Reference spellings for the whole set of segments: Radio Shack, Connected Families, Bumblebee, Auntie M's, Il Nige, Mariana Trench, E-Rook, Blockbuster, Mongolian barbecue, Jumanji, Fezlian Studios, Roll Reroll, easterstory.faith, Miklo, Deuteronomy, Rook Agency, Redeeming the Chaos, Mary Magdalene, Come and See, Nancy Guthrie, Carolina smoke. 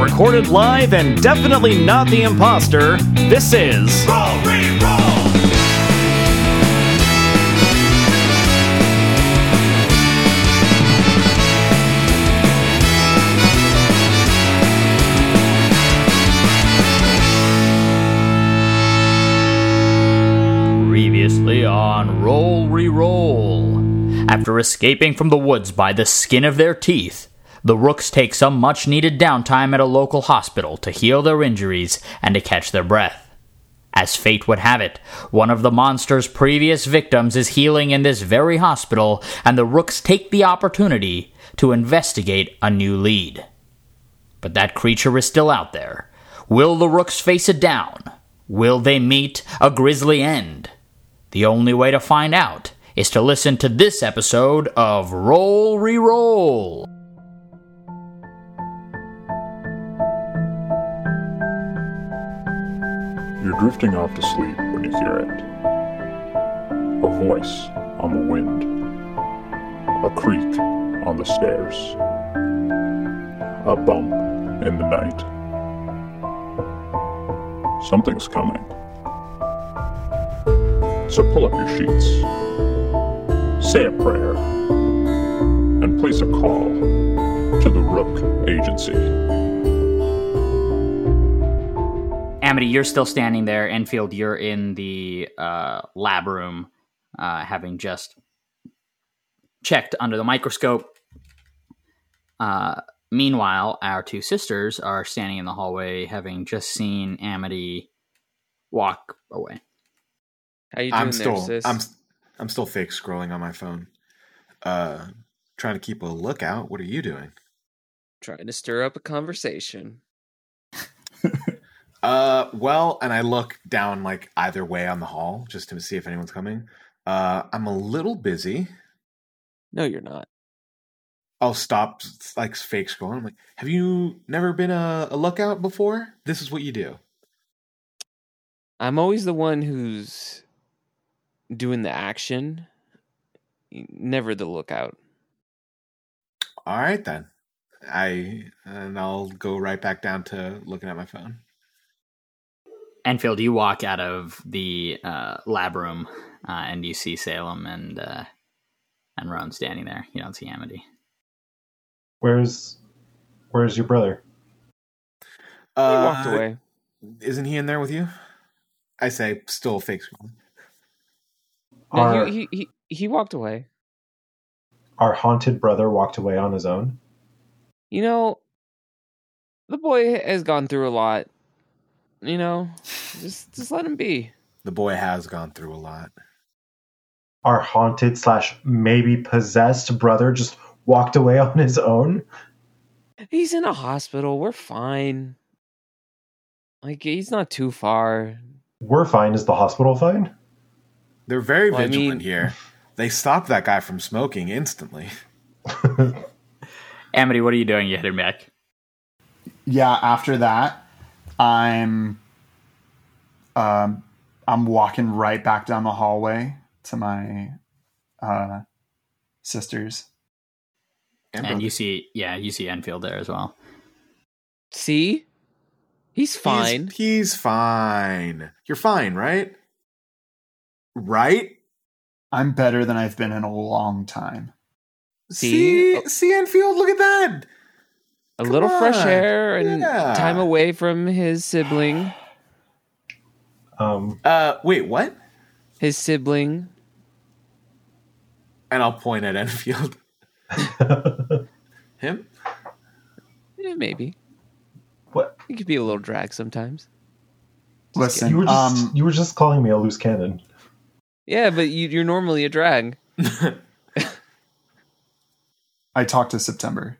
Recorded live and definitely not the imposter, this is... Roll Reroll! On Roll Reroll. After escaping from the woods by the skin of their teeth, the Rooks take some much-needed downtime at a local hospital to heal their injuries and to catch their breath. As fate would have it, one of the monster's previous victims is healing in this very hospital, and the Rooks take the opportunity to investigate a new lead. But that creature is still out there. Will the Rooks face it down? Will they meet a grisly end? The only way to find out is to listen to this episode of Roll Reroll. You're drifting off to sleep when you hear it. A voice on the wind. A creak on the stairs. A bump in the night. Something's coming. So pull up your sheets, say a prayer, and place a call to the Rook Agency. Amity, you're still standing there. Enfield, you're in the lab room, having just checked under the microscope. Meanwhile, our two sisters are standing in the hallway, having just seen Amity walk away. How you doing sis? I'm still fake scrolling on my phone, trying to keep a lookout. What are you doing? Trying to stir up a conversation. Well, and I look down like either way on the hall just to see if anyone's coming. I'm a little busy. No, you're not. I'll stop like fake scrolling. I'm like, have you never been a lookout before? This is what you do. I'm always the one who's doing the action, never the lookout. All right, then. I'll go right back down to looking at my phone. Enfield, you walk out of the lab room, and you see Salem and Roan standing there. You don't see Amity. Where's your brother? He walked away. Isn't he in there with you? I say, still fake scrolling. No, he walked away. Our haunted brother walked away on his own? You know, the boy has gone through a lot. You know, just let him be. The boy has gone through a lot. Our haunted / maybe possessed brother just walked away on his own? He's in a hospital. We're fine. Like, he's not too far. We're fine. Is the hospital fine? They're very vigilant here. They stopped that guy from smoking instantly. Amity, what are you doing? You hit him back. Yeah, after that, I'm walking right back down the hallway to my sisters. And you see Enfield there as well. See? He's fine. He's fine. You're fine, right? Right? I'm better than I've been in a long time. See Enfield, look at that. Come on. Fresh air and time away from his sibling. Wait, what? His sibling. And I'll point at Enfield. Him? Yeah, maybe. What? It could be a little drag sometimes. Listen, you were just calling me a loose cannon. Yeah, but you're normally a drag. I talked to September.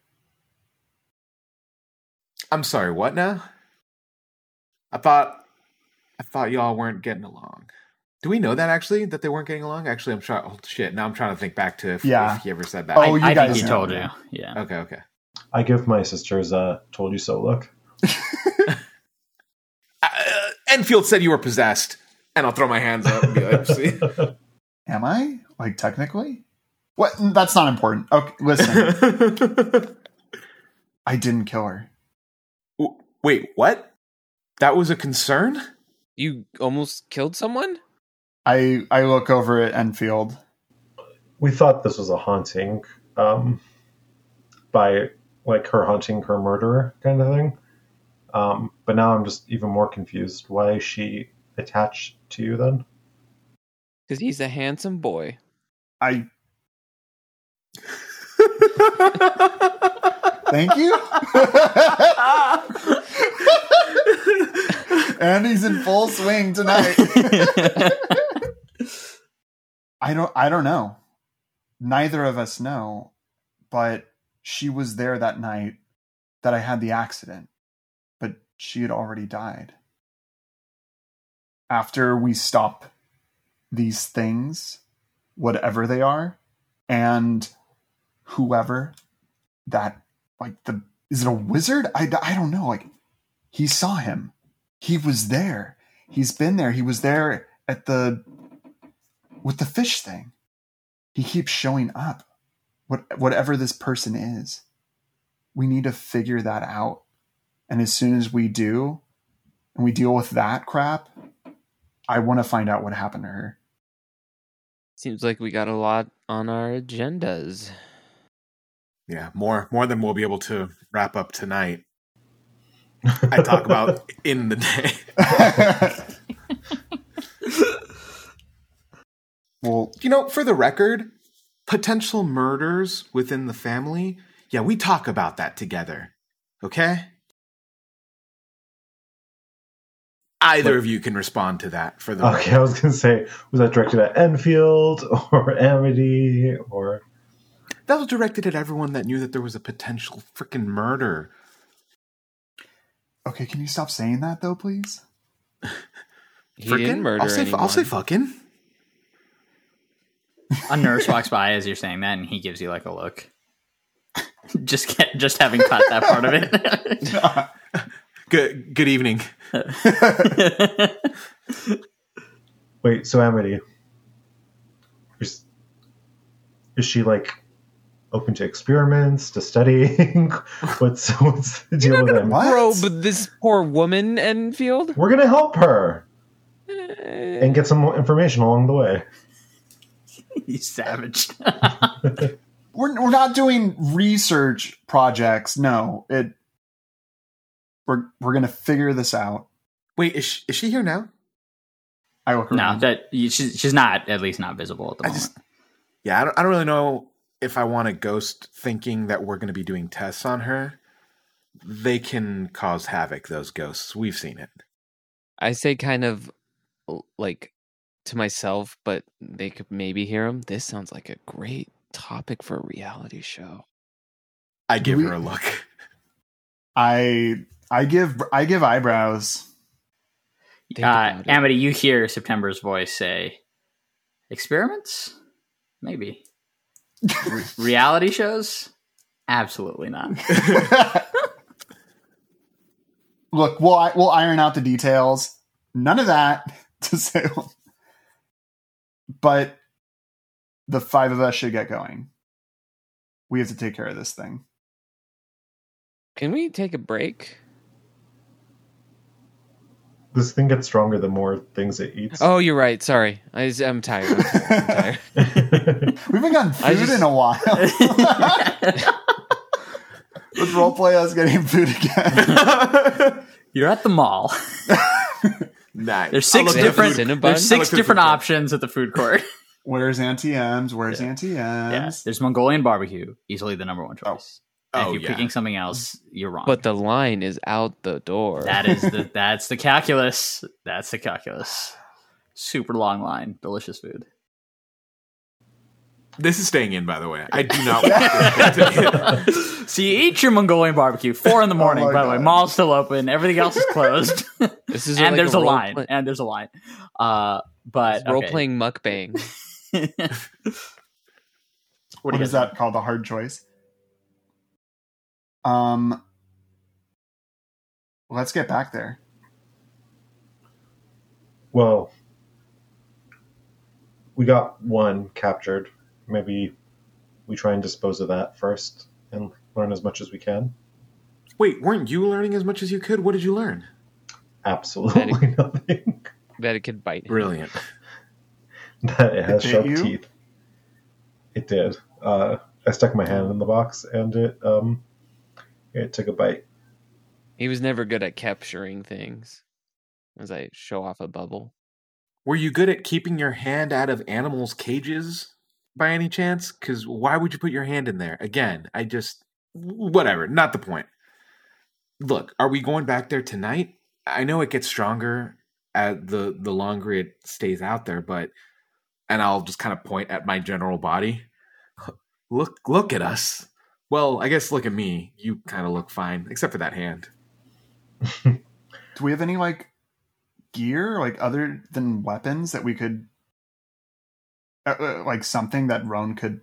I'm sorry, what now? I thought y'all weren't getting along. Do we know that actually? That they weren't getting along? Actually, I'm trying. Oh shit! Now I'm trying to think back to if he ever said that. Oh, I guys think he told you. Yeah. Okay. I give my sisters a "told you so" look. Enfield said you were possessed, and I'll throw my hands up and be like, see? Am I? Like, technically? What? That's not important. Okay, listen. I didn't kill her. Wait, what? That was a concern? You almost killed someone? I look over at Enfield. We thought this was a haunting, by like her haunting her murderer kind of thing. But now I'm just even more confused. Why is she attached to you then? Because he's a handsome boy. Thank you. And he's in full swing tonight. I don't know. Neither of us know, but she was there that night that I had the accident, but she had already died. After we stop these things, whatever they are, and whoever that, like, the, is it a wizard? I don't know. Like, he saw him. He was there. He's been there. He was there at the, with the fish thing. He keeps showing up. Whatever this person is, we need to figure that out. And as soon as we do, and we deal with that crap, I want to find out what happened to her. Seems like we got a lot on our agendas. Yeah, more than we'll be able to wrap up tonight. I talk about in the day. Well, you know, for the record, potential murders within the family, yeah, we talk about that together, okay? Either of you can respond to that for the record. Okay, I was going to say, was that directed at Enfield or Amity or... That was directed at everyone that knew that there was a potential freaking murder. Okay, can you stop saying that, though, please? He didn't murder anyone. I'll say fucking. A nurse walks by as you're saying that, and he gives you like a look. Just having caught that part of it. Good evening. Wait, so Amity, is she like open to experiments, to studying? What's the deal with him? Probe this poor woman, Enfield. We're gonna help her and get some information along the way. You savage. We're not doing research projects. No, we're gonna figure this out. Wait, is she here now? I look around. No, she's not. At least not visible at the moment. I don't really know if I want a ghost thinking that we're gonna be doing tests on her. They can cause havoc. Those ghosts. We've seen it. I say kind of like to myself, but they could maybe hear him. This sounds like a great topic for a reality show. I give her a look. I give eyebrows. Amity, you hear September's voice say, "Experiments? Maybe. Reality shows? Absolutely not." Look, we'll iron out the details. None of that to say. But the five of us should get going. We have to take care of this thing. Can we take a break? This thing gets stronger the more things it eats. Oh, you're right. Sorry. I'm tired. I'm tired. We haven't gotten food in a while. Let's roleplay us getting food again. You're at the mall. Nice. There's six different options at the food court. Where's Auntie M's? Yes, there's Mongolian barbecue, easily the number one choice. And if you're picking something else, you're wrong. But the line is out the door. That's the calculus. That's the calculus. Super long line, delicious food. This is staying in, by the way. I do not want this to be in. So you eat your Mongolian barbecue 4 a.m, by the way. Mall's still open. Everything else is closed. There's a line. But okay. Role-playing mukbang. What is that called? A hard choice? Let's get back there. Well, we got one captured. Maybe we try and dispose of that first and learn as much as we can. Wait, weren't you learning as much as you could? What did you learn? Absolutely nothing. That it could bite. Brilliant. That it has sharp teeth. It did. I stuck my hand in the box and it took a bite. He was never good at capturing things, as I show off a bubble. Were you good at keeping your hand out of animals' cages by any chance? Because why would you put your hand in there? Again, whatever, not the point. Look, are we going back there tonight? I know it gets stronger at the longer it stays out there, and I'll just kind of point at my general body. Look at us. Well, I guess look at me. You kind of look fine, except for that hand. Do we have any, gear, other than weapons that we could... something that Roan could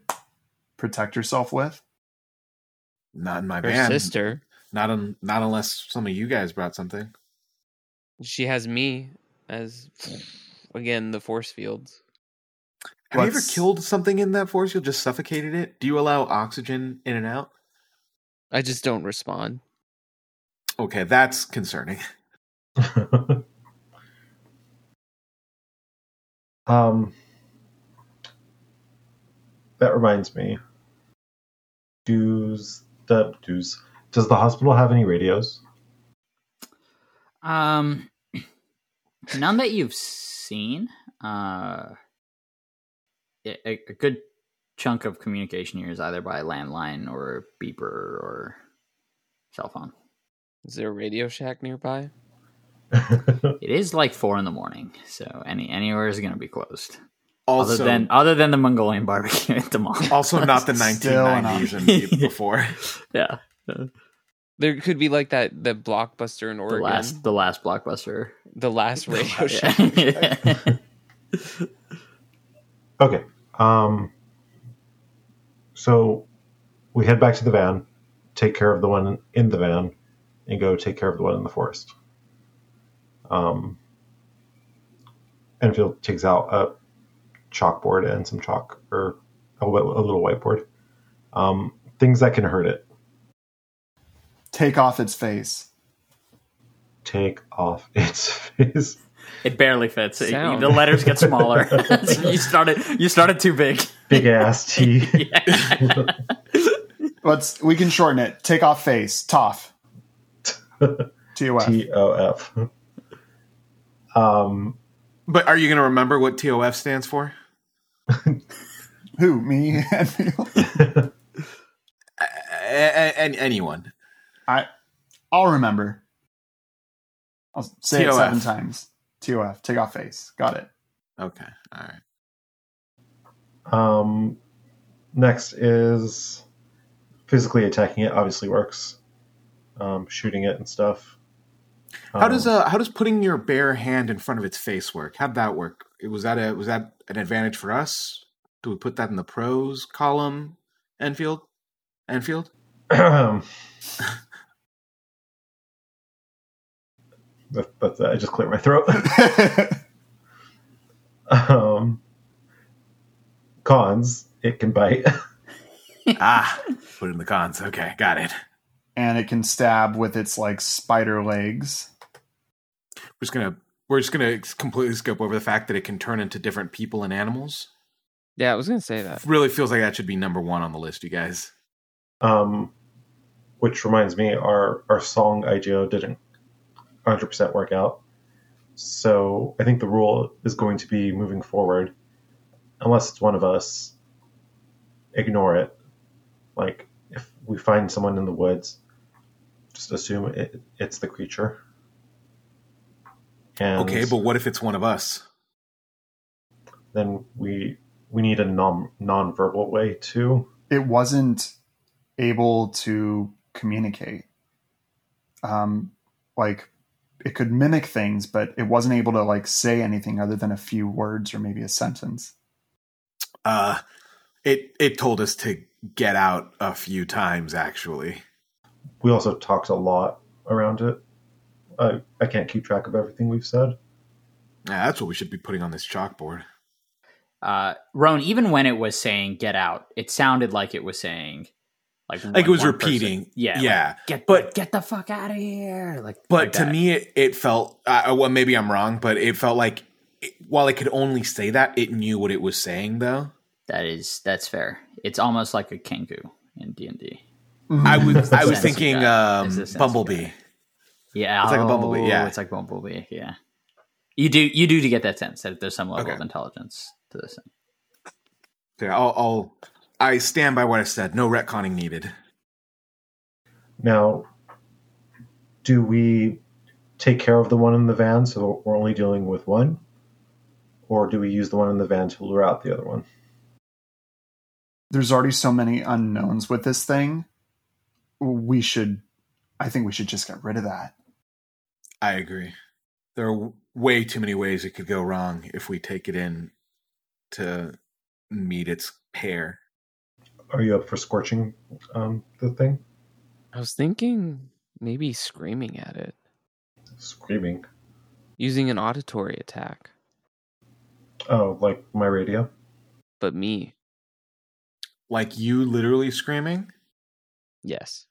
protect herself with? Not in my band. Her sister. Not unless some of you guys brought something. She has me as, again, the force fields. Have you ever killed something in that force field? Just suffocated it? Do you allow oxygen in and out? I just don't respond. Okay, that's concerning. That reminds me. Does the hospital have any radios? None that you've seen. A good chunk of communication here is either by landline or beeper or cell phone. Is there a Radio Shack nearby? It is 4 a.m, so anywhere is going to be closed. Also, other than the Mongolian barbecue at the mall. Also not the 1990s and before. Yeah. There could be that Blockbuster in Oregon. The last Blockbuster. The last Radio Shack. Yeah. Okay. So we head back to the van, take care of the one in the van, and go take care of the one in the forest. Enfield takes out a chalkboard and some chalk, or a little whiteboard. Things that can hurt it. Take off its face. It barely fits. The letters get smaller. You started too big. Big ass T. Yeah. We can shorten it. Take off face. Toff. T-O-F. T-O-F. But are you going to remember what T-O-F stands for? Who? Me? And anyone. I'll remember. I'll say T-O-F. It 7 times. T-O-F, take off face. Got it. Okay. All right. Next is physically attacking it. Obviously works. Shooting it and stuff. How does putting your bare hand in front of its face work? How'd that work? Was that an advantage for us? Do we put that in the pros column? Enfield. That's I just cleared my throat. Cons, it can bite. Put in the cons. Okay, got it. And it can stab with its spider legs. We're just gonna completely skip over the fact that it can turn into different people and animals. Yeah, I was gonna say that. Really feels like that should be number 1 on the list, you guys. Which reminds me, our song IGO didn't 100% work out. So I think the rule is going to be moving forward, unless it's one of us, ignore it. If we find someone in the woods, just assume it's the creature. And okay, but what if it's one of us? Then we need a non-verbal way to... It wasn't able to communicate. It could mimic things, but it wasn't able to say anything other than a few words or maybe a sentence. It told us to get out a few times, actually. We also talked a lot around it. I can't keep track of everything we've said. Yeah, that's what we should be putting on this chalkboard. Roan, even when it was saying get out, it sounded like it was saying Like it was repeating. Person. Yeah. Yeah. Like, get the fuck out of here. But to me, it felt, well, maybe I'm wrong, but it felt like while it could only say that, it knew what it was saying though. That's fair. It's almost like a Kengu in D&D. I was thinking Bumblebee. Yeah. It's like a Bumblebee. Yeah. It's like Bumblebee. Yeah. You do to get that sense that there's some level of intelligence to this thing. Yeah, I stand by what I said. No retconning needed. Now, do we take care of the one in the van so we're only dealing with one? Or do we use the one in the van to lure out the other one? There's already so many unknowns with this thing. I think we should just get rid of that. I agree. There are way too many ways it could go wrong if we take it in to meet its pair. Are you up for scorching the thing? I was thinking maybe screaming at it. Screaming? Using an auditory attack. Oh, like my radio? But me. Like you literally screaming? Yes.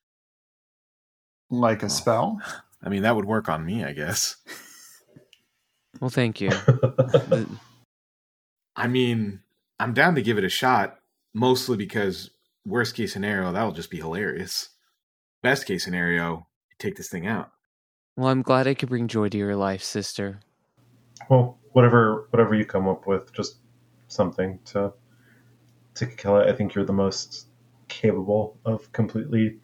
Like a spell? I mean, that would work on me, I guess. Well, thank you. I mean, I'm down to give it a shot, mostly because worst case scenario, that'll just be hilarious. Best case scenario, take this thing out. Well, I'm glad I could bring joy to your life, sister. Well, whatever you come up with, just something to kill it. I think you're the most capable of completely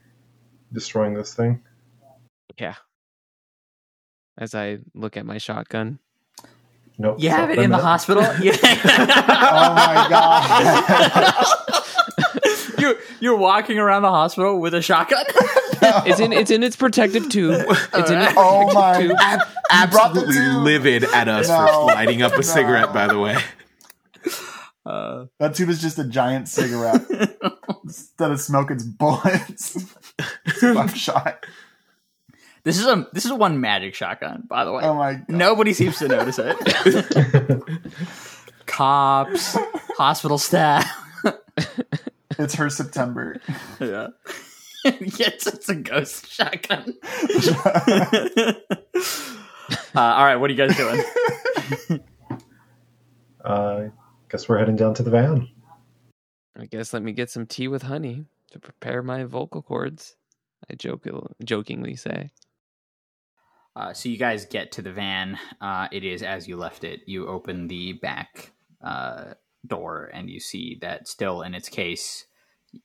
destroying this thing. Yeah. As I look at my shotgun. Nope. You have it in the hospital? Yeah. Oh my god. You're walking around the hospital with a shotgun? No. It's in its protective tube. It's in its protective tube. Absolutely livid at us for lighting up a cigarette, by the way. That tube is just a giant cigarette. Instead of smoke, it's bullets. Shot. This is one magic shotgun, by the way. Oh my god. Nobody seems to notice it. Cops, hospital staff. It's her September. Yeah. Yes, it's a ghost shotgun. All right, what are you guys doing? Guess we're heading down to the van. I guess let me get some tea with honey to prepare my vocal cords, I jokingly say. So you guys get to the van. It is as you left it. You open the back door, and you see that still in its case.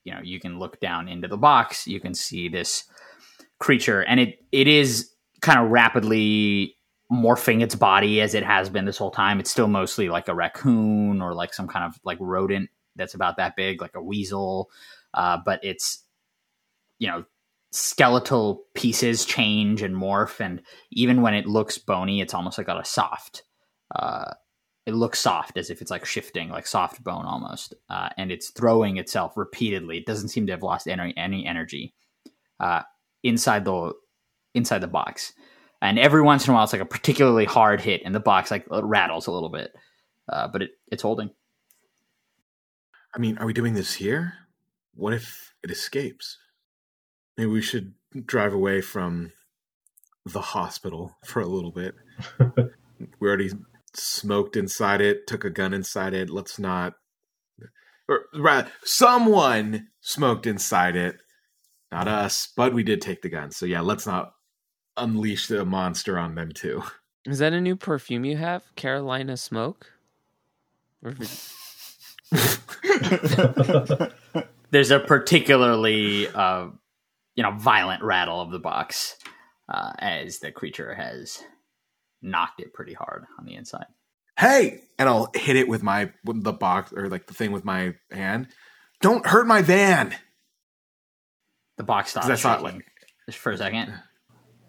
You know, you can look down into the box. You can see this creature, and it is kind of rapidly morphing its body as it has been this whole time. It's still mostly like a raccoon or like some kind of like rodent that's about that big, like a weasel. But it's, you know, skeletal pieces change and morph, and even when it looks bony, it's almost like got a soft it looks soft, as if it's like shifting, like soft bone almost, and it's throwing itself repeatedly. It doesn't seem to have lost any energy inside the box, and every once in a while it's like a particularly hard hit and the box like rattles a little bit, but it's holding. I mean, are we doing this here? What if it escapes? Maybe we should drive away from the hospital for a little bit. We already smoked inside it, took a gun inside it. Let's not... Or rather, someone smoked inside it. Not us, but we did take the gun. So yeah, let's not unleash the monster on them too. Is that a new perfume you have? Carolina smoke? There's a particularly... violent rattle of the box as the creature has knocked it pretty hard on the inside. Hey, and I'll hit it with the box or like the thing with my hand. Don't hurt my van. The box stops shaking for a second,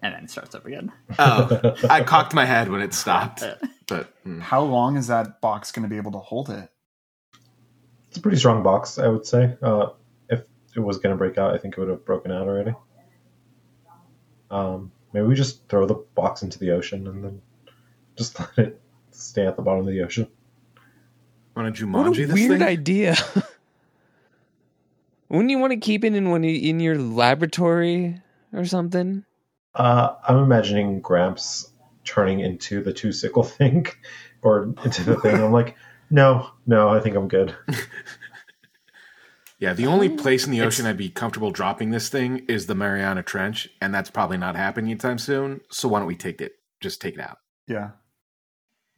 and then it starts up again. Oh, I cocked my head when it stopped. But how long is that box going to be able to hold it? It's a pretty strong box, I would say. It was going to break out, I think it would have broken out already. Maybe we just throw the box into the ocean and then just let it stay at the bottom of the ocean. Want to Jumanji this thing? What a weird idea. Wouldn't you want to keep it in your laboratory or something? I'm imagining Gramps turning into the two-sickle thing or into the thing. I'm like, no, I think I'm good. Yeah, the only place in the ocean I'd be comfortable dropping this thing is the Mariana Trench, and that's probably not happening anytime soon, so why don't we take it out? Yeah.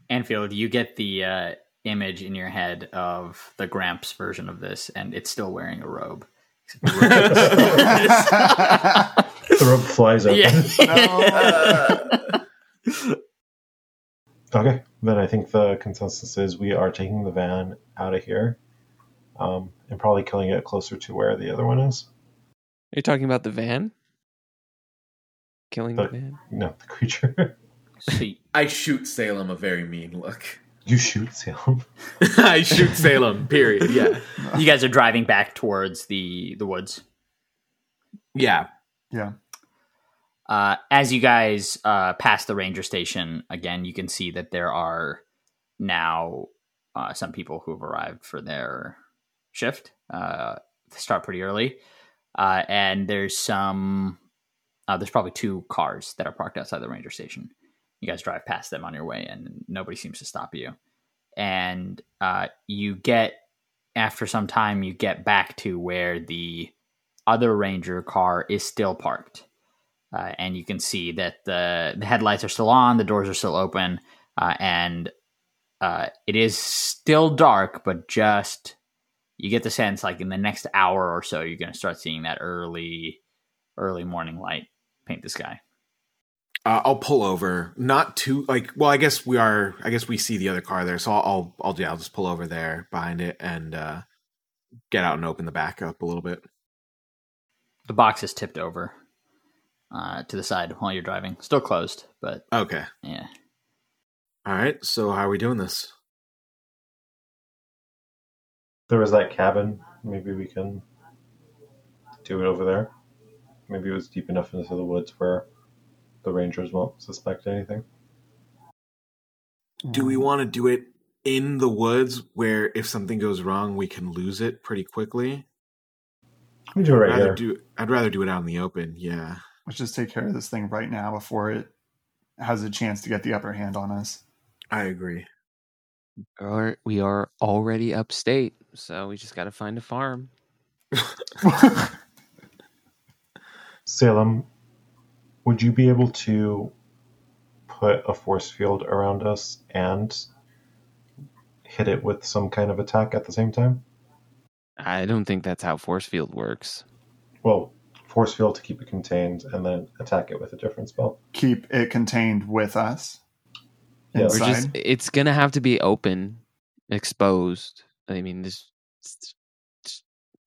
Anfield, you get the image in your head of the Gramps version of this, and it's still wearing a robe. The rope flies open. Yeah. Okay, then I think the consensus is we are taking the van out of here and probably killing it closer to where the other one is. You're talking about the van? Killing the van? No, the creature. See, I shoot Salem a very mean look. You shoot Salem? I shoot Salem, period, yeah. You guys are driving back towards the woods. Yeah. Yeah. As you guys pass the ranger station, again, you can see that there are now some people who have arrived for their shift. They start pretty early. And there's there's probably two cars that are parked outside the ranger station. You guys drive past them on your way and nobody seems to stop you. And after some time, you get back to where the other ranger car is still parked. And you can see that the headlights are still on, the doors are still open, and it is still dark, but just, you get the sense like in the next hour or so, you're going to start seeing that early morning light paint the sky. I'll pull over, not too I guess we see the other car there. So I'll just pull over there behind it and get out and open the back up a little bit. The box is tipped over to the side while you're driving. Still closed, but okay. Yeah. All right. So how are we doing this? There was that cabin. Maybe we can do it over there. Maybe it was deep enough into the woods where the rangers won't suspect anything. Do we want to do it in the woods where if something goes wrong, we can lose it pretty quickly? We do it right here. I'd rather do it out in the open, yeah. Let's just take care of this thing right now before it has a chance to get the upper hand on us. I agree. We are already upstate, so we just got to find a farm. Salem, would you be able to put a force field around us and hit it with some kind of attack at the same time? I don't think that's how force field works. Well, force field to keep it contained and then attack it with a different spell. Keep it contained with us? Yeah. It's going to have to be open, exposed. I mean,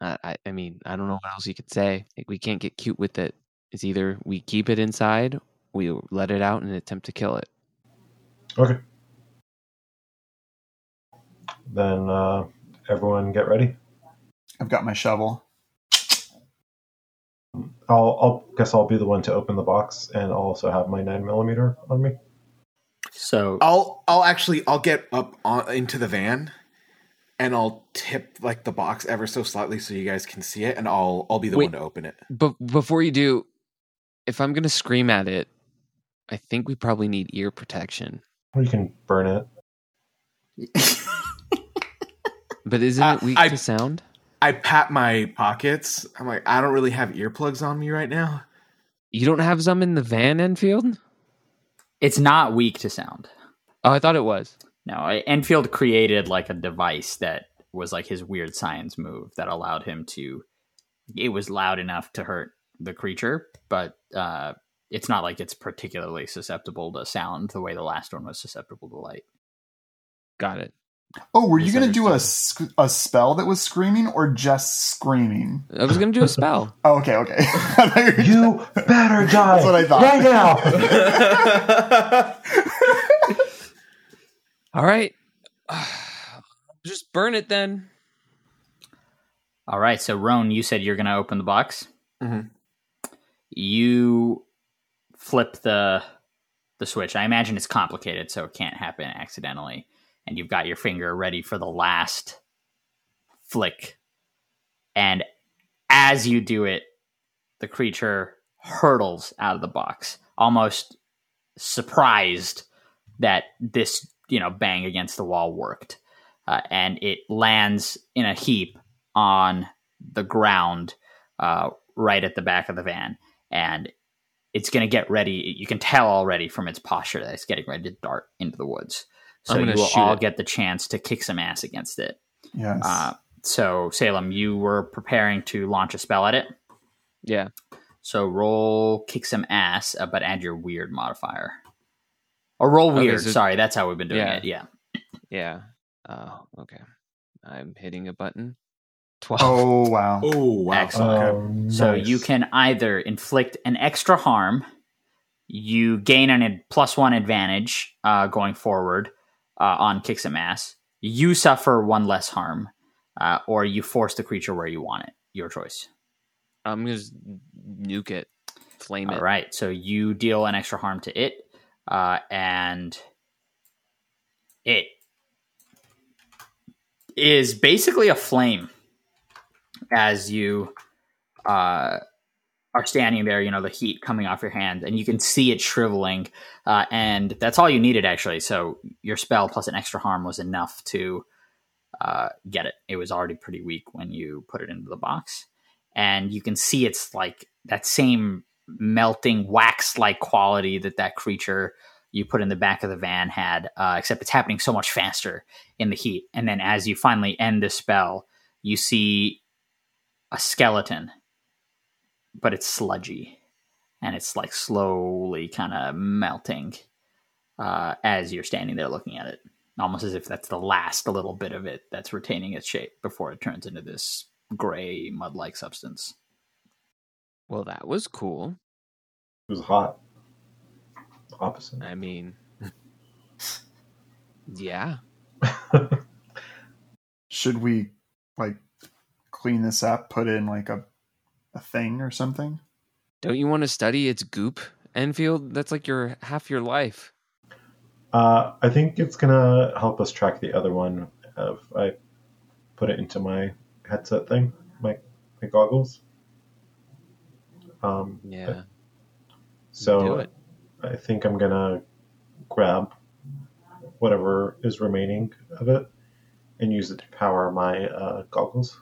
I don't know what else you could say. Like, we can't get cute with it. It's either we keep it inside, we let it out and attempt to kill it. Okay. Then everyone get ready. I've got my shovel. I'll be the one to open the box, and I'll also have my 9mm on me. So I'll get up into the van, and I'll tip like the box ever so slightly so you guys can see it, and I'll be the one to open it. But before you do. If I'm going to scream at it, I think we probably need ear protection. Or you can burn it. But isn't it weak to sound? I pat my pockets. I'm like, I don't really have earplugs on me right now. You don't have some in the van, Enfield? It's not weak to sound. Oh, I thought it was. No, Enfield created like a device that was like his weird science move that allowed him to... It was loud enough to hurt the creature, but it's not like it's particularly susceptible to sound the way the last one was susceptible to light. Got it. Oh, were you going to do a spell that was screaming or just screaming? I was going to do a spell. Oh, okay. You better die. That's what I thought. Right now. All right. Just burn it then. All right. So, Roan, you said you're going to open the box. Mm-hmm. You flip the switch. I imagine it's complicated, so it can't happen accidentally. And you've got your finger ready for the last flick. And as you do it, the creature hurtles out of the box, almost surprised that this, you know, bang against the wall worked. And it lands in a heap on the ground right at the back of the van. And it's going to get ready. You can tell already from its posture that it's getting ready to dart into the woods. So you will all get the chance to kick some ass against it. Yes. So, Salem, you were preparing to launch a spell at it? Yeah. So roll kick some ass, but add your weird modifier. Or roll weird. Okay, so sorry, that's how we've been doing it. Yeah. Yeah. Oh, okay. I'm hitting a button. 12. Oh, wow. Oh, wow. Excellent. Oh, so nice. You can either inflict an extra harm, you gain a +1 advantage going forward on kick some ass, you suffer one less harm, or you force the creature where you want it. Your choice. I'm going to nuke it. Flame it. All right. So you deal an extra harm to it, and it is basically a flame as you are standing there, you know, the heat coming off your hand, and you can see it shriveling, and that's all you needed, actually. So your spell plus an extra harm was enough to get it. It was already pretty weak when you put it into the box, and you can see it's like that same melting wax-like quality that creature you put in the back of the van had, except it's happening so much faster in the heat. And then as you finally end the spell, you see a skeleton, but it's sludgy, and it's like slowly kind of melting as you're standing there looking at it, almost as if that's the last little bit of it that's retaining its shape before it turns into this gray mud-like substance. Well, that was cool. It was hot. Opposite. I mean, yeah. Should we like clean this up? Put in like a thing or something? Don't you want to study its goop, Enfield? That's like your half your life. I think it's gonna help us track the other one. If I put it into my headset thing, my goggles. Yeah. So do it. I think I'm going to grab whatever is remaining of it and use it to power my goggles.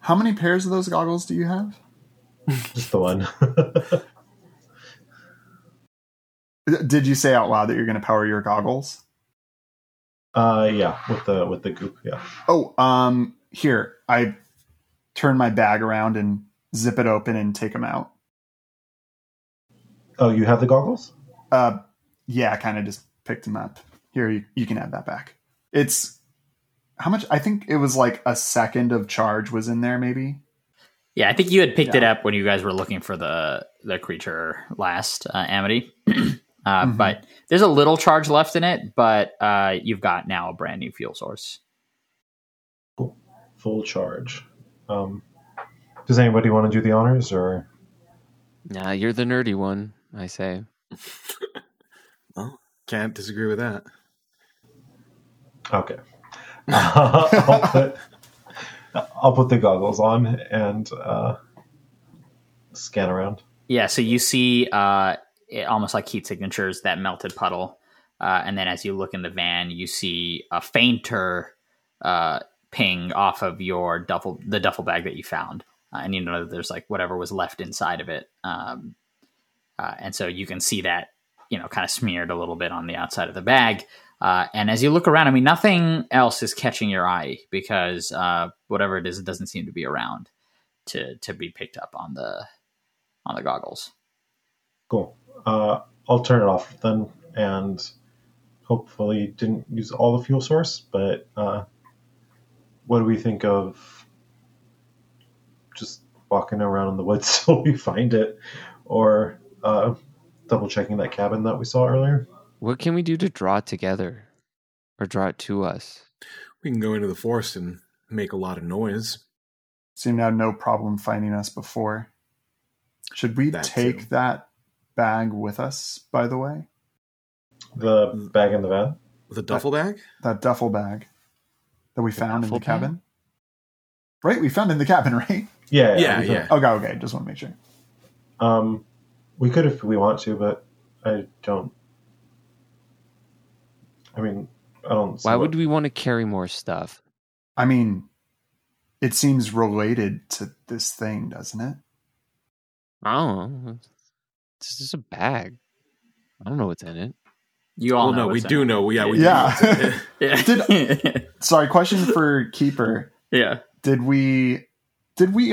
How many pairs of those goggles do you have? Just the one. Did you say out loud that you're going to power your goggles? Yeah, with the goop, yeah. Oh, here. I turn my bag around and zip it open and take them out. Oh, you have the goggles? Yeah, I kind of just picked them up. Here, you can add that back. It's how much? I think it was like a second of charge was in there, maybe. Yeah, I think you had picked it up when you guys were looking for the creature last, Amity. Mm-hmm. But there's a little charge left in it, but you've got now a brand new fuel source. Cool. Full charge. Does anybody want to do the honors or? Nah, you're the nerdy one, I say. Well, can't disagree with that. Okay. I'll put the goggles on and scan around. Yeah, so you see it almost like heat signatures, that melted puddle. And then as you look in the van, you see a fainter ping off of your duffel bag that you found. And you know, there's like whatever was left inside of it. And so you can see that, you know, kind of smeared a little bit on the outside of the bag. And as you look around, I mean, nothing else is catching your eye because whatever it is, it doesn't seem to be around to be picked up on the goggles. Cool. I'll turn it off then and hopefully didn't use all the fuel source. But what do we think of just walking around in the woods till we find it, or double checking that cabin that we saw earlier? What can we do to draw it together or draw it to us? We can go into the forest and make a lot of noise. Seemed to have no problem finding us before. Should we take that bag with us, by the way? The bag in the van? The duffel bag? That duffel bag that we found in the cabin? Right, we found in the cabin, right? Yeah. Okay. Just want to make sure. We could if we want to, but I don't. I mean, I don't. Why would we want to carry more stuff? I mean, it seems related to this thing, doesn't it? I don't know. It's just a bag. I don't know what's in it. You all know. We do know. Yeah. Sorry. Question for Keeper. Yeah. Did we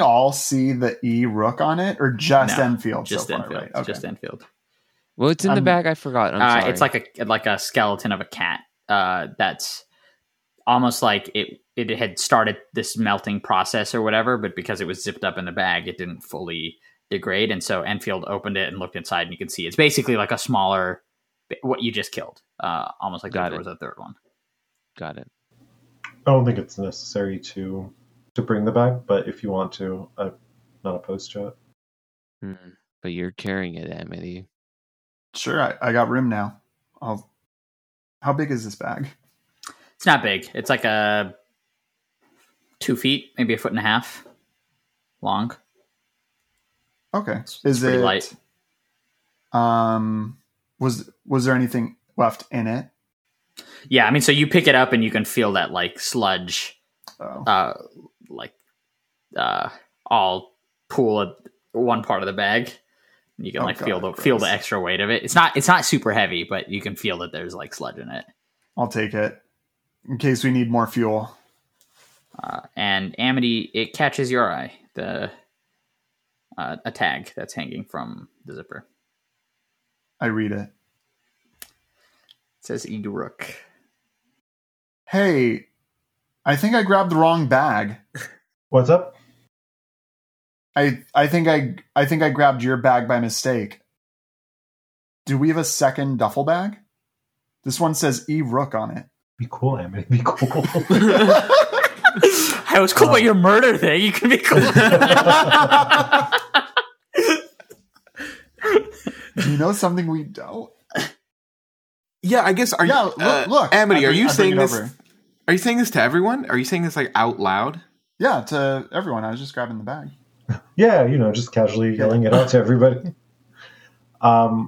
all see the E-Rook on it, or just Enfield? Just Enfield. Right? Okay. Just Enfield. Well, it's in the bag. I forgot. I'm sorry. It's like a skeleton of a cat. That's almost like it had started this melting process or whatever, but because it was zipped up in the bag, it didn't fully degrade. And so Enfield opened it and looked inside, and you can see it's basically like a smaller, what you just killed, almost like there was a third one. Got it. I don't think it's necessary to bring the bag, but if you want to, I'm not opposed to it. Mm, but you're carrying it, Amity. Sure, I got room now. How big is this bag? It's not big. It's like 2 feet, maybe 1.5 feet long. Okay. Is it light? Was there anything left in it? Yeah, I mean, so you pick it up and you can feel that like sludge, all pool at one part of the bag. You can feel the extra weight of it. It's not super heavy, but you can feel that there's like sludge in it. I'll take it in case we need more fuel. And Amity, it catches your eye, a tag that's hanging from the zipper. I read it. It says E-Rook. Hey, I think I grabbed the wrong bag. What's up? I think I grabbed your bag by mistake. Do we have a second duffel bag? This one says E-Rook on it. Be cool, Amity. Be cool. I was cool about your murder thing. You can be cool. Do you know something we don't? Yeah, I guess. Look, Amity, are you saying this to everyone? Are you saying this like out loud? Yeah, to everyone. I was just grabbing the bag. Yeah, just casually yelling it out to everybody. I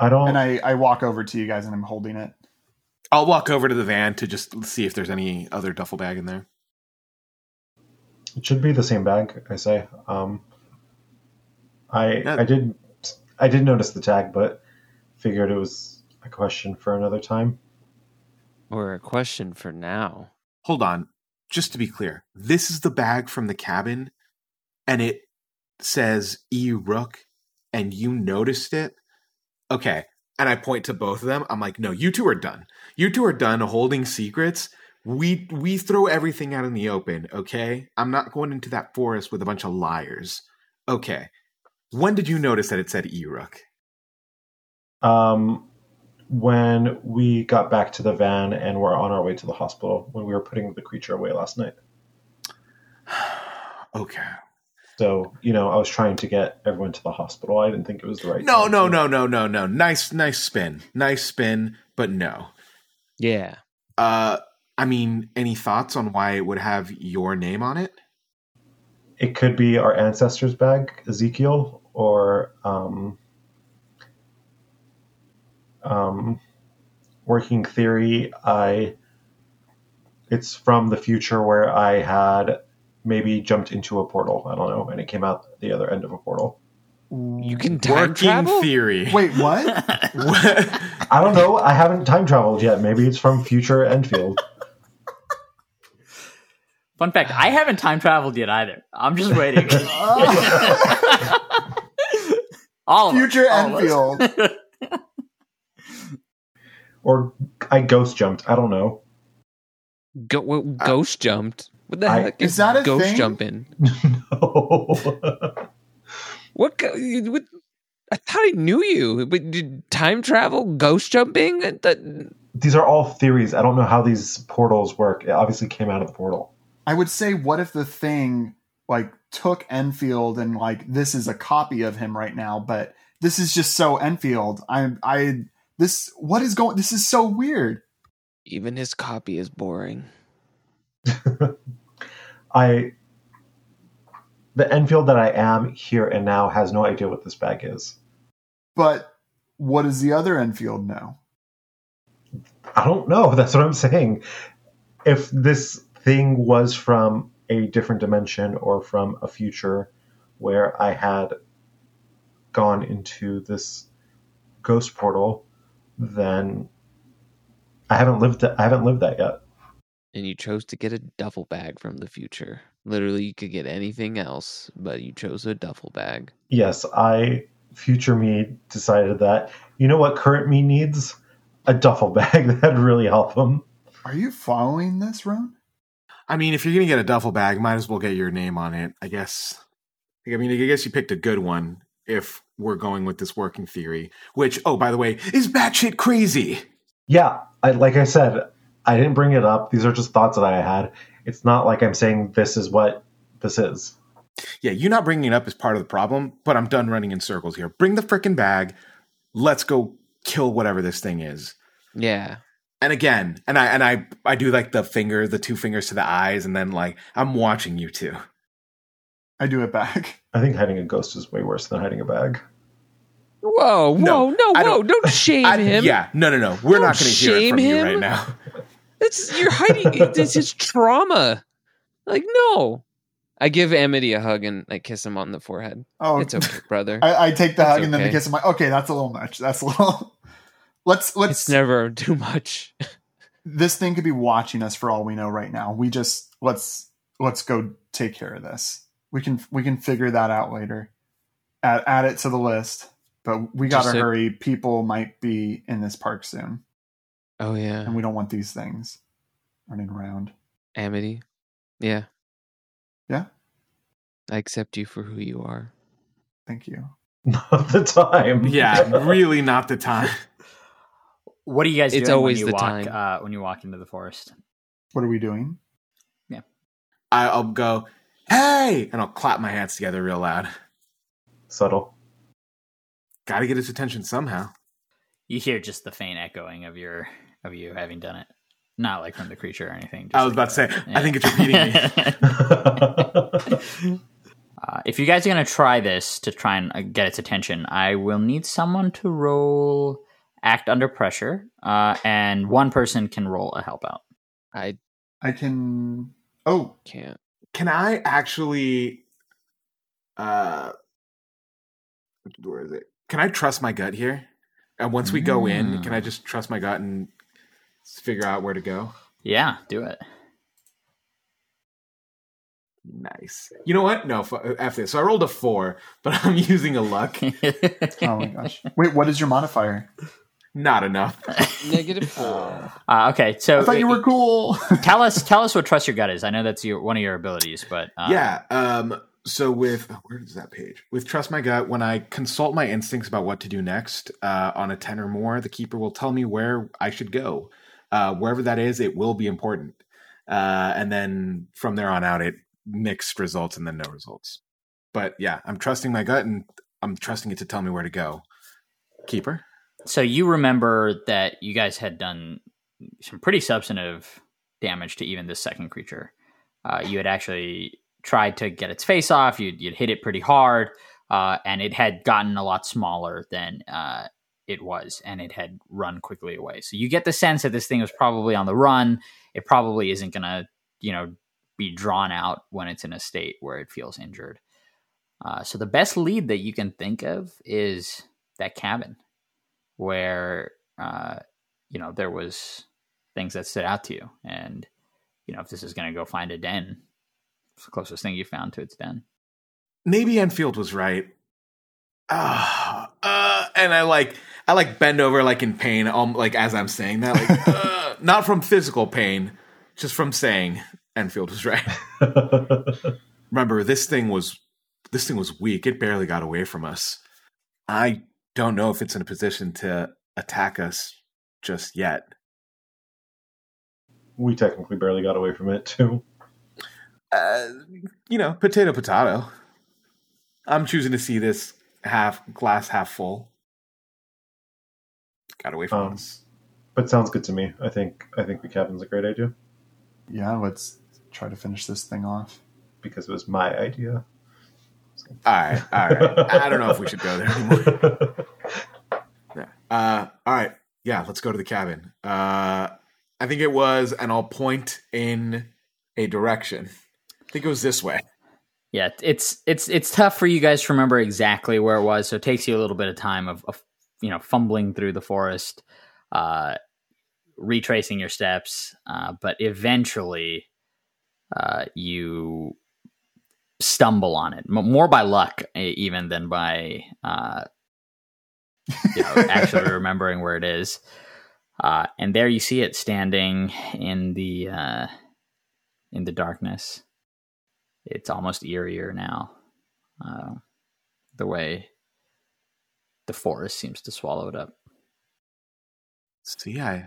don't. And I walk over to you guys, and I'm holding it. I'll walk over to the van to just see if there's any other duffel bag in there. It should be the same bag, I say. I did notice the tag, but figured it was a question for another time. Or a question for now. Hold on. Just to be clear, this is the bag from the cabin, and it says E-Rook, and you noticed it? Okay. And I point to both of them. I'm like, no, you two are done. You two are done holding secrets. We throw everything out in the open, okay? I'm not going into that forest with a bunch of liars. Okay. When did you notice that it said E-Rook? When we got back to the van and were on our way to the hospital, when we were putting the creature away last night. Okay. So, I was trying to get everyone to the hospital. I didn't think it was the right time. No. Nice spin, but no. Yeah. I mean, any thoughts on why it would have your name on it? It could be our ancestor's bag, Ezekiel, or working theory. It's from the future where I had maybe jumped into a portal. I don't know, and it came out the other end of a portal. You can time travel? Theory. Wait, what? I don't know. I haven't time traveled yet. Maybe it's from future Enfield. Fun fact, I haven't time traveled yet either. I'm just waiting. Future Enfield. Or I ghost jumped. I don't know. Ghost jumped? What the heck is that a ghost thing? Jumping? No. What? I thought I knew you. But did time travel, ghost jumping? These are all theories. I don't know how these portals work. It obviously came out of the portal. I would say, what if the thing took Enfield and this is a copy of him right now, but this is just so Enfield. This is so weird. Even his copy is boring. I the Enfield that I am here and now has no idea what this bag is. But what does the other Enfield know? I don't know. That's what I'm saying. If this thing was from a different dimension or from a future where I had gone into this ghost portal, then I haven't lived that yet. And you chose to get a duffel bag from the future. Literally, you could get anything else, but you chose a duffel bag. Yes, future me decided that, you know what current me needs? A duffel bag. That'd really help them. Are you following this, Ron? I mean, if you're going to get a duffel bag, might as well get your name on it, I guess. I mean, I guess you picked a good one if we're going with this working theory, which, oh, by the way, is batshit crazy. Yeah, like I said, I didn't bring it up. These are just thoughts that I had. It's not like I'm saying this is what this is. Yeah, you not bringing it up is part of the problem, but I'm done running in circles here. Bring the frickin' bag. Let's go kill whatever this thing is. Yeah. And again, I do like the two fingers to the eyes, and then like I'm watching you two. I do it back. I think hiding a ghost is way worse than hiding a bag. Whoa, no, don't shame him. Yeah, no. We're not going to hear it from you right now. You're hiding, this is trauma. Like, no. I give Amity a hug and I kiss him on the forehead. Oh, it's okay, brother. I take the hug and then the kiss. I'm like, okay, that's a little much. That's a little. Let's. It's never too much. This thing could be watching us for all we know right now. We just let's go take care of this. We can figure that out later. Add it to the list, but we gotta hurry. People might be in this park soon. Oh yeah, and we don't want these things running around. Amity, yeah. Yeah. I accept you for who you are. Thank you. Not the time. Yeah, really not the time. What are you guys doing when you walk into the forest? What are we doing? Yeah. I'll go, hey! And I'll clap my hands together real loud. Subtle. Gotta get his attention somehow. You hear just the faint echoing of you having done it. Not like from the creature or anything. Just I was about to say, yeah. I think it's repeating me. If you guys are going to try this to try and get its attention, I will need someone to roll act under pressure, and one person can roll a help out. I can... Oh. Can't. Can I actually... where is it? Can I trust my gut here? And once we go in, can I just trust my gut and... figure out where to go? Yeah, do it. Nice. You know what? No, F this. So I rolled a 4, but I'm using a luck. Oh my gosh. Wait, what is your modifier? Not enough. -4. Okay, so... I thought you were cool. Tell us what trust your gut is. I know that's one of your abilities, but... Yeah, so with... Oh, where is that page? With trust my gut, when I consult my instincts about what to do next, on a 10 or more, the keeper will tell me where I should go. Wherever that is, it will be important. And then from there on out, it mixed results and then no results. But yeah, I'm trusting my gut and I'm trusting it to tell me where to go. Keeper? So you remember that you guys had done some pretty substantive damage to even this second creature. You had actually tried to get its face off. You'd hit it pretty hard. And it had gotten a lot smaller than... it was, and it had run quickly away. So you get the sense that this thing was probably on the run. It probably isn't going to, be drawn out when it's in a state where it feels injured. So the best lead that you can think of is that cabin where, there was things that stood out to you. And, if this is going to go find a den, it's the closest thing you found to its den. Maybe Enfield was right. And I bend over like in pain, like as I'm saying that, like not from physical pain, just from saying Enfield was right. Remember, this thing was weak. It barely got away from us. I don't know if it's in a position to attack us just yet. We technically barely got away from it too. Potato, potato. I'm choosing to see this. Half full. Got away from us. But sounds good to me. I think the cabin's a great idea. Yeah, let's try to finish this thing off. Because it was my idea. All right. I don't know if we should go there anymore. Yeah. All right. Yeah, let's go to the cabin. I think it was, and I'll point in a direction. I think it was this way. Yeah, it's tough for you guys to remember exactly where it was, so it takes you a little bit of time of fumbling through the forest, retracing your steps, but eventually you stumble on it, more by luck even than by actually remembering where it is. And there you see it standing in the darkness. It's almost eerier now, the way the forest seems to swallow it up. So yeah,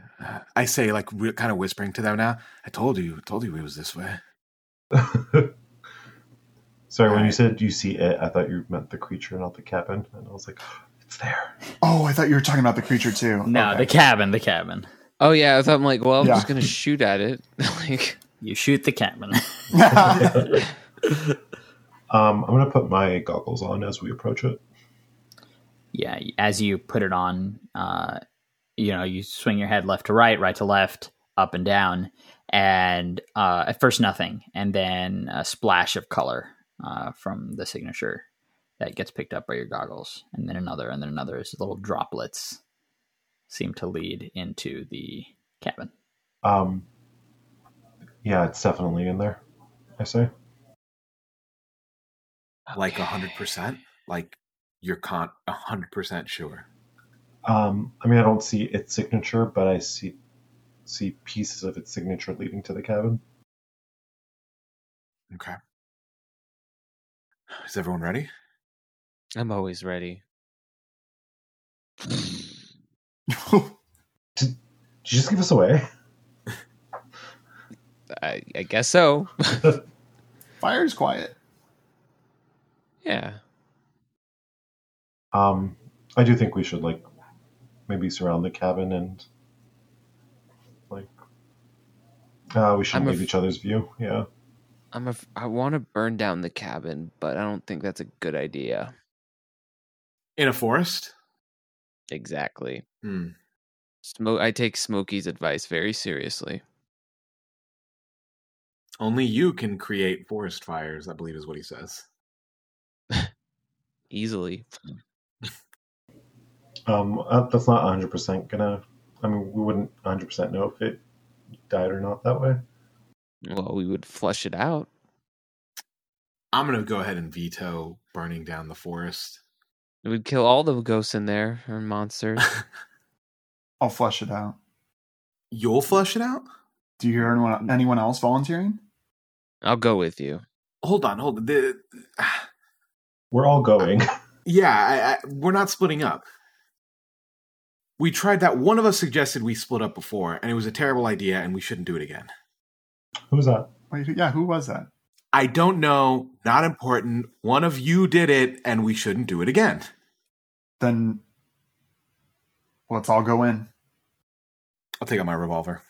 I say, like, kind of whispering to them now, I told you it was this way. Sorry, when you said you see it, I thought you meant the creature, not the cabin. And I was like, it's there. Oh, I thought you were talking about the creature too. No, okay. The cabin. Oh yeah, I thought, I'm like, well, I'm just going to shoot at it. Like... You shoot the cabin. I'm going to put my goggles on as we approach it. Yeah, as you put it on, you swing your head left to right to left, up and down, and at first nothing, and then a splash of color from the signature that gets picked up by your goggles, and then another, and then another. As little droplets seem to lead into the cabin. Yeah, it's definitely in there, I say. Like 100%? Like, you're 100% sure? I mean, I don't see its signature, but I see pieces of its signature leading to the cabin. Okay. Is everyone ready? I'm always ready. Did you just give us away? I guess so. Fire's quiet. Yeah. I do think we should, like, maybe surround the cabin and, like, we shouldn't leave each other's view. Yeah. I want to burn down the cabin, but I don't think that's a good idea. In a forest? Exactly. Hmm. I take Smokey's advice very seriously. Only you can create forest fires, I believe is what he says. Easily. That's not 100% gonna... I mean, we wouldn't 100% know if it died or not that way. Well, we would flush it out. I'm gonna go ahead and veto burning down the forest. It would kill all the ghosts in there, or monsters. I'll flush it out. You'll flush it out? Do you hear anyone else volunteering? I'll go with you. Hold on. We're all going. We're not splitting up. We tried that. One of us suggested we split up before, and it was a terrible idea, and we shouldn't do it again. Who was that? Yeah, who was that? I don't know. Not important. One of you did it, and we shouldn't do it again. Then let's all go in. I'll take out my revolver.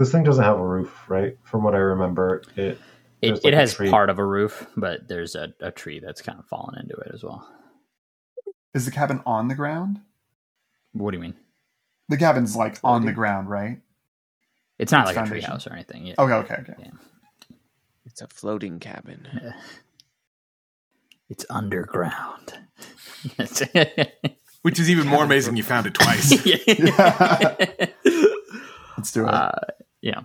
This thing doesn't have a roof, right? From what I remember, it has part of a roof, but there's a tree that's kind of fallen into it as well. Is the cabin on the ground? What do you mean? The cabin's like on the ground, right? It's not like a treehouse or anything. Yeah. Okay. Yeah. It's a floating cabin. It's underground. Which is even more amazing. You found it twice. Yeah. Let's do it. Yeah.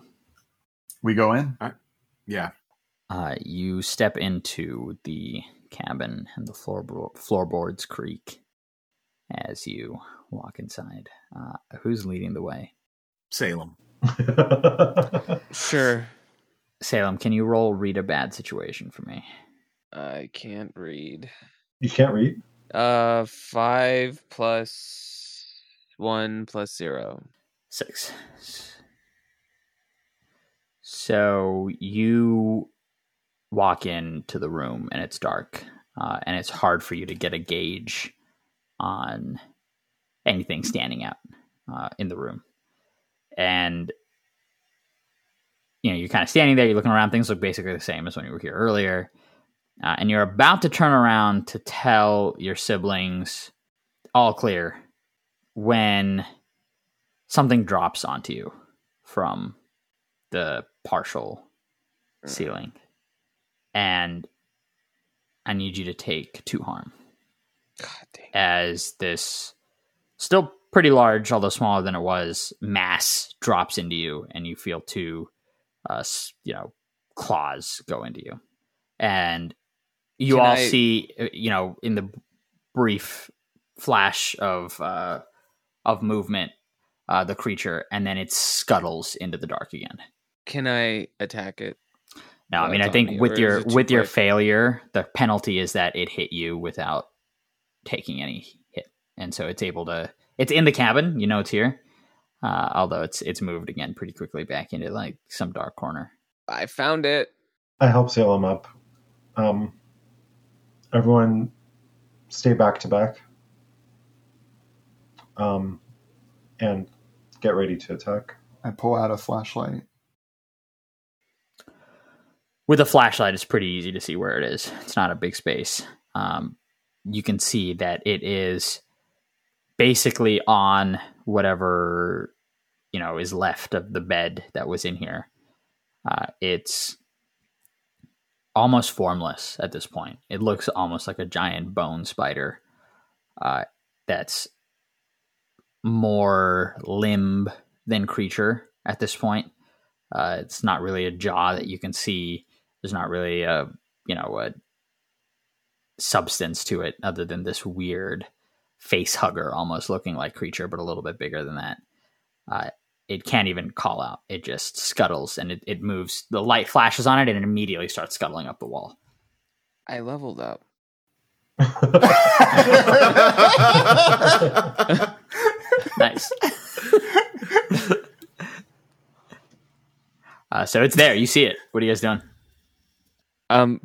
We go in? Yeah. You step into the cabin and the floorboards creak as you walk inside. Who's leading the way? Salem. Sure. Salem, can you read a bad situation for me? I can't read. You can't read? 5 + 1 + 0. 6. So you walk into the room and it's dark, and it's hard for you to get a gauge on anything standing out in the room. And you know, you're kind of standing there, you're looking around, things look basically the same as when you were here earlier. And you're about to turn around to tell your siblings all clear when something drops onto you from the partial ceiling. And I need you to take 2 harm. God dang. As this still pretty large, although smaller than it was, mass drops into you, and you feel 2 claws go into you. And you see, you know, in the brief flash of movement, the creature, and then it scuttles into the dark again. Can I attack it? No, I mean, I think with your failure, the penalty is that it hit you without taking any hit, and so it's able to. It's in the cabin, you know, it's here. Although it's moved again pretty quickly back into like some dark corner. I found it. I help Salem up. Everyone stay back to back. And get ready to attack. I pull out a flashlight. With a flashlight, it's pretty easy to see where it is. It's not a big space. You can see that it is basically on whatever, you know, is left of the bed that was in here. It's almost formless at this point. It looks almost like a giant bone spider that's more limb than creature at this point. It's not really a jaw that you can see. There's not really a substance to it other than this weird face hugger almost looking like creature, but a little bit bigger than that. It can't even call out. It just scuttles, and it moves. The light flashes on it, and it immediately starts scuttling up the wall. I leveled up. Nice. So it's there. You see it. What are you guys doing? I'm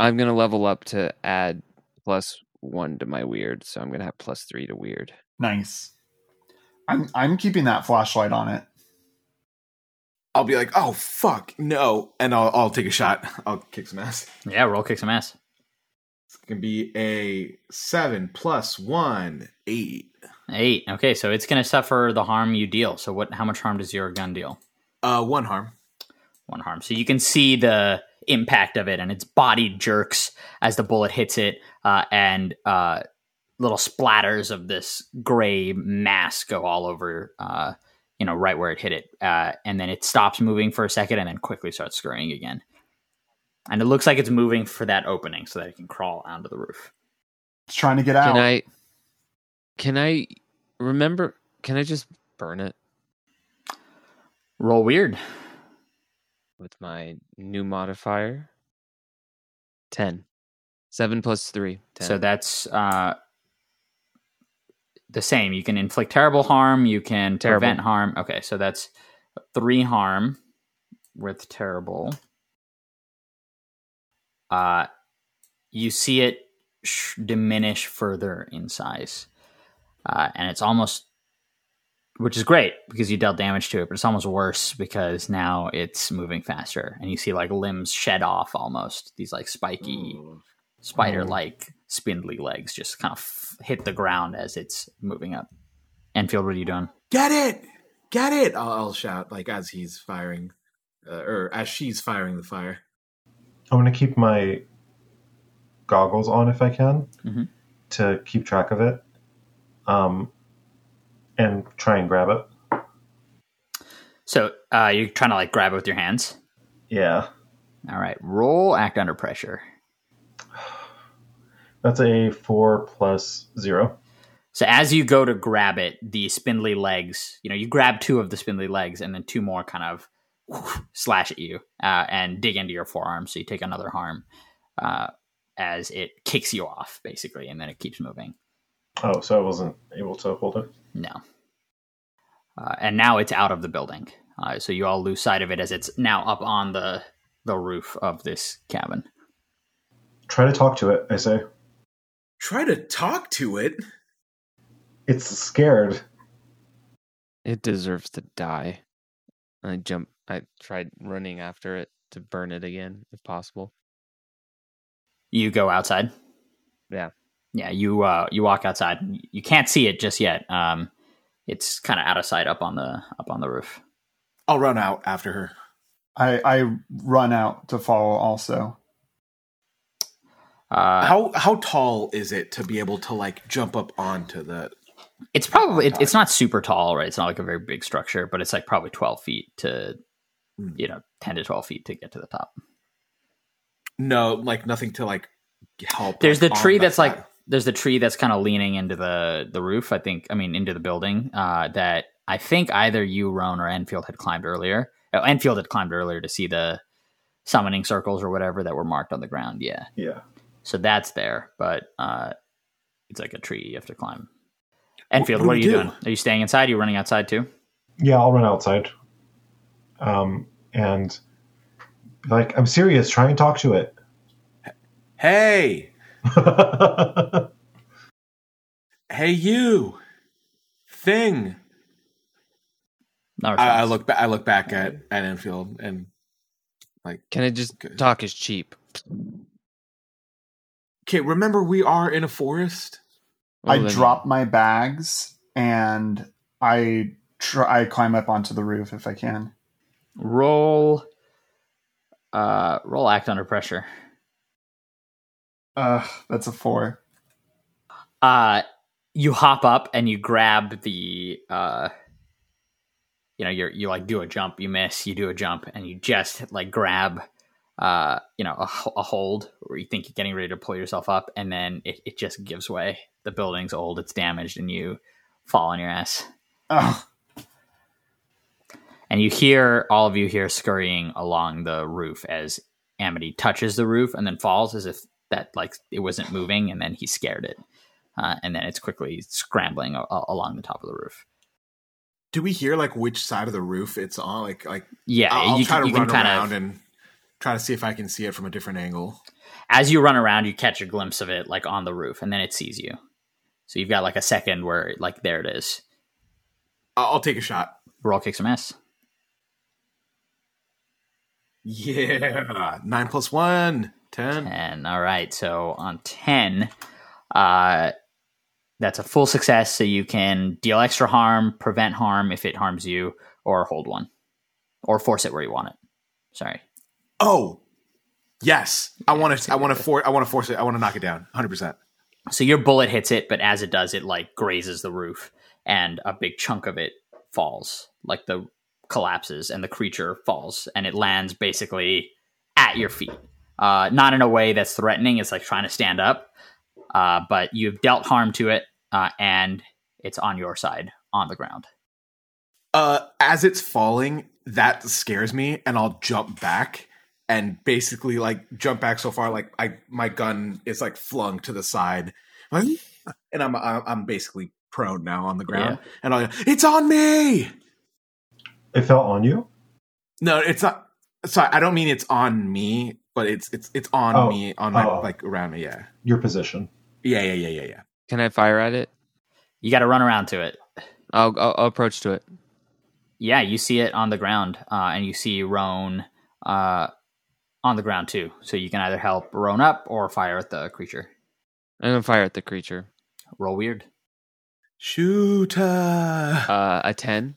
going to level up to add +1 to my weird. So I'm going to have +3 to weird. Nice. I'm keeping that flashlight on it. I'll be like, oh, fuck, no. And I'll take a shot. I'll kick some ass. Yeah, roll kick some ass. It's going to be a 7 + 1, 8. 8. Okay, so it's going to suffer the harm you deal. So how much harm does your gun deal? 1 harm. 1 harm. So you can see the impact of it, and its body jerks as the bullet hits it, and little splatters of this gray mass go all over, right where it hit it. And then it stops moving for a second and then quickly starts scurrying again. And it looks like it's moving for that opening so that it can crawl onto the roof. It's trying to get out. Can I just burn it? Roll weird. With my new modifier. 10. 7 + 3. 10. So that's the same. You can inflict terrible harm. You can prevent harm. Okay, so that's 3 harm with terrible. You see it diminish further in size. And it's almost... Which is great because you dealt damage to it, but it's almost worse because now it's moving faster, and you see like limbs shed off almost. These like spiky, spider-like, spindly legs just kind of hit the ground as it's moving up. Enfield, what are you doing? Get it! Get it! I'll shout like as he's firing, or as she's firing the fire. I'm going to keep my goggles on if I can to keep track of it. And try and grab it. So you're trying to like grab it with your hands? Yeah. All right. Roll act under pressure. That's a 4 + 0. So as you go to grab it, the spindly legs, you grab 2 of the spindly legs and then 2 more kind of slash at you and dig into your forearm. So you take another harm as it kicks you off basically. And then it keeps moving. Oh, so I wasn't able to hold it? No. And now it's out of the building. So you all lose sight of it as it's now up on the roof of this cabin. Try to talk to it, I say. Try to talk to it? It's scared. It deserves to die. I tried running after it to burn it again, if possible. You go outside? Yeah. Yeah, you walk outside. You can't see it just yet. It's kind of out of sight up on the roof. I'll run out after her. I run out to follow also. How tall is it to be able to like jump up onto the? It's probably it's not super tall, right? It's not like a very big structure, but it's like probably 12 feet to, 10 to 12 feet to get to the top. No, like nothing to like help. There's the tree that's like there's the tree that's kind of leaning into the roof. Into the building. That I think either you, Roan, or Enfield had climbed earlier. Oh, Enfield had climbed earlier to see the summoning circles or whatever that were marked on the ground. Yeah. Yeah. So that's there, but it's like a tree you have to climb. Enfield, what are you doing? Are you staying inside? Are you running outside too? Yeah, I'll run outside. And like, I'm serious. Try and talk to it. Hey. Hey, you thing. I look back at Enfield and like, can I just talk is cheap? Okay, remember we are in a forest. I drop my bags and I climb up onto the roof if I can. Roll act under pressure. That's a 4. You hop up and you grab the you like do a jump, you miss, you do a jump, and you just like grab a hold where you think you're getting ready to pull yourself up, and then it just gives way. The building's old, it's damaged, and you fall on your ass. Ugh. And you hear, all of you hear scurrying along the roof as Amity touches the roof and then falls as if that like it wasn't moving, and then he scared it. And then it's quickly scrambling along the top of the roof. Do we hear like which side of the roof it's on? Like yeah, I'll try to run around and try to see if I can see it from a different angle. As you run around, you catch a glimpse of it, like on the roof, and then it sees you. So you've got like a second where, like, there it is. I'll take a shot. Roll kick some ass. Yeah, 9 + 1, 10. 10. All right. So on 10, that's a full success. So you can deal extra harm, prevent harm if it harms you, or hold one, or force it where you want it. Sorry. Oh, yes. Yeah, I want to force it. I want to knock it down 100%. So your bullet hits it, but as it does, it like grazes the roof and a big chunk of it falls, like the collapses, and the creature falls and it lands basically at your feet. Not in a way that's threatening. It's like trying to stand up, but you've dealt harm to it, and it's on your side on the ground. As it's falling, that scares me, and I'll jump back. And basically, like, jump back so far, like, my gun is, like, flung to the side. And I'm basically prone now on the ground. Yeah. And I'll go, it's on me! It fell on you? No, it's not. Sorry, I don't mean it's on me, but it's on me, on my, like, around me, yeah. Your position. Yeah. Can I fire at it? You gotta run around to it. I'll approach to it. Yeah, you see it on the ground, and you see Roan, on the ground too, so you can either help Roan up or fire at the creature. I'm gonna fire at the creature. Roll weird. Shoot. A 10.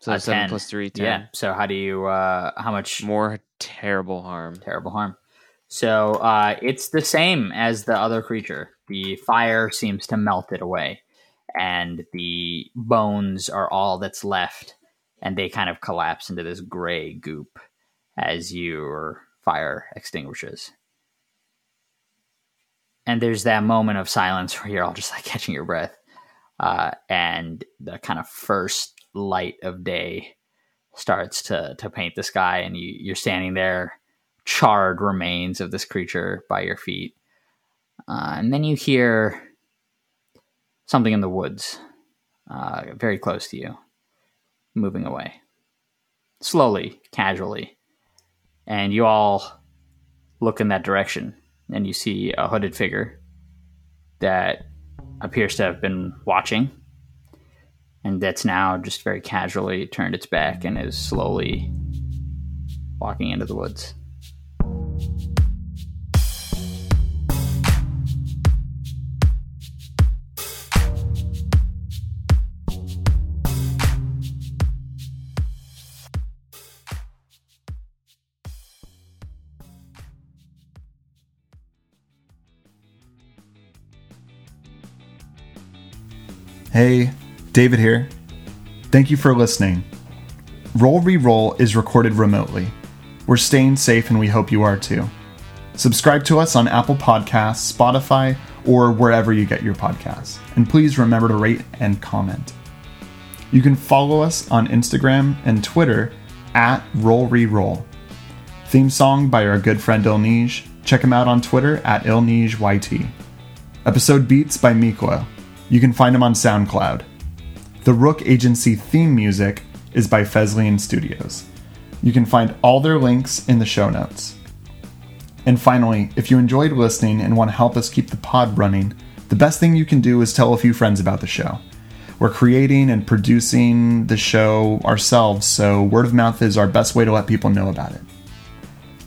So a 7 10. Plus 3, 10. Yeah. So how do you? How much more terrible harm? Terrible harm. So it's the same as the other creature. The fire seems to melt it away, and the bones are all that's left, and they kind of collapse into this gray goop as your fire extinguishes. And there's that moment of silence where you're all just like catching your breath. And the kind of first light of day starts to paint the sky, and you're standing there, charred remains of this creature by your feet. And then you hear something in the woods, very close to you, moving away. Slowly, casually. And you all look in that direction, and you see a hooded figure that appears to have been watching. and that's now just very casually turned its back and is slowly walking into the woods. Hey, David here. Thank you for listening. Roll Reroll is recorded remotely. We're staying safe and we hope you are too. Subscribe to us on Apple Podcasts, Spotify, or wherever you get your podcasts. And please remember to rate and comment. You can follow us on Instagram and Twitter at Roll Reroll. Theme song by our good friend Il Nige. Check him out on Twitter at Il Nige YT. Episode beats by Miklo. You can find them on SoundCloud. The Rook Agency theme music is by Fezlian Studios. You can find all their links in the show notes. And finally, if you enjoyed listening and want to help us keep the pod running, the best thing you can do is tell a few friends about the show. We're creating and producing the show ourselves, so word of mouth is our best way to let people know about it.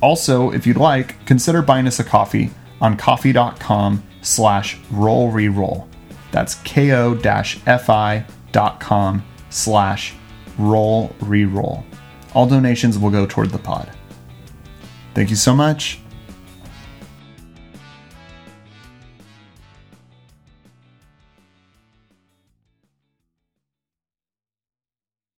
Also, if you'd like, consider buying us a coffee on coffee.com/rollreroll. That's ko-fi.com/rollreroll. All donations will go toward the pod. Thank you so much.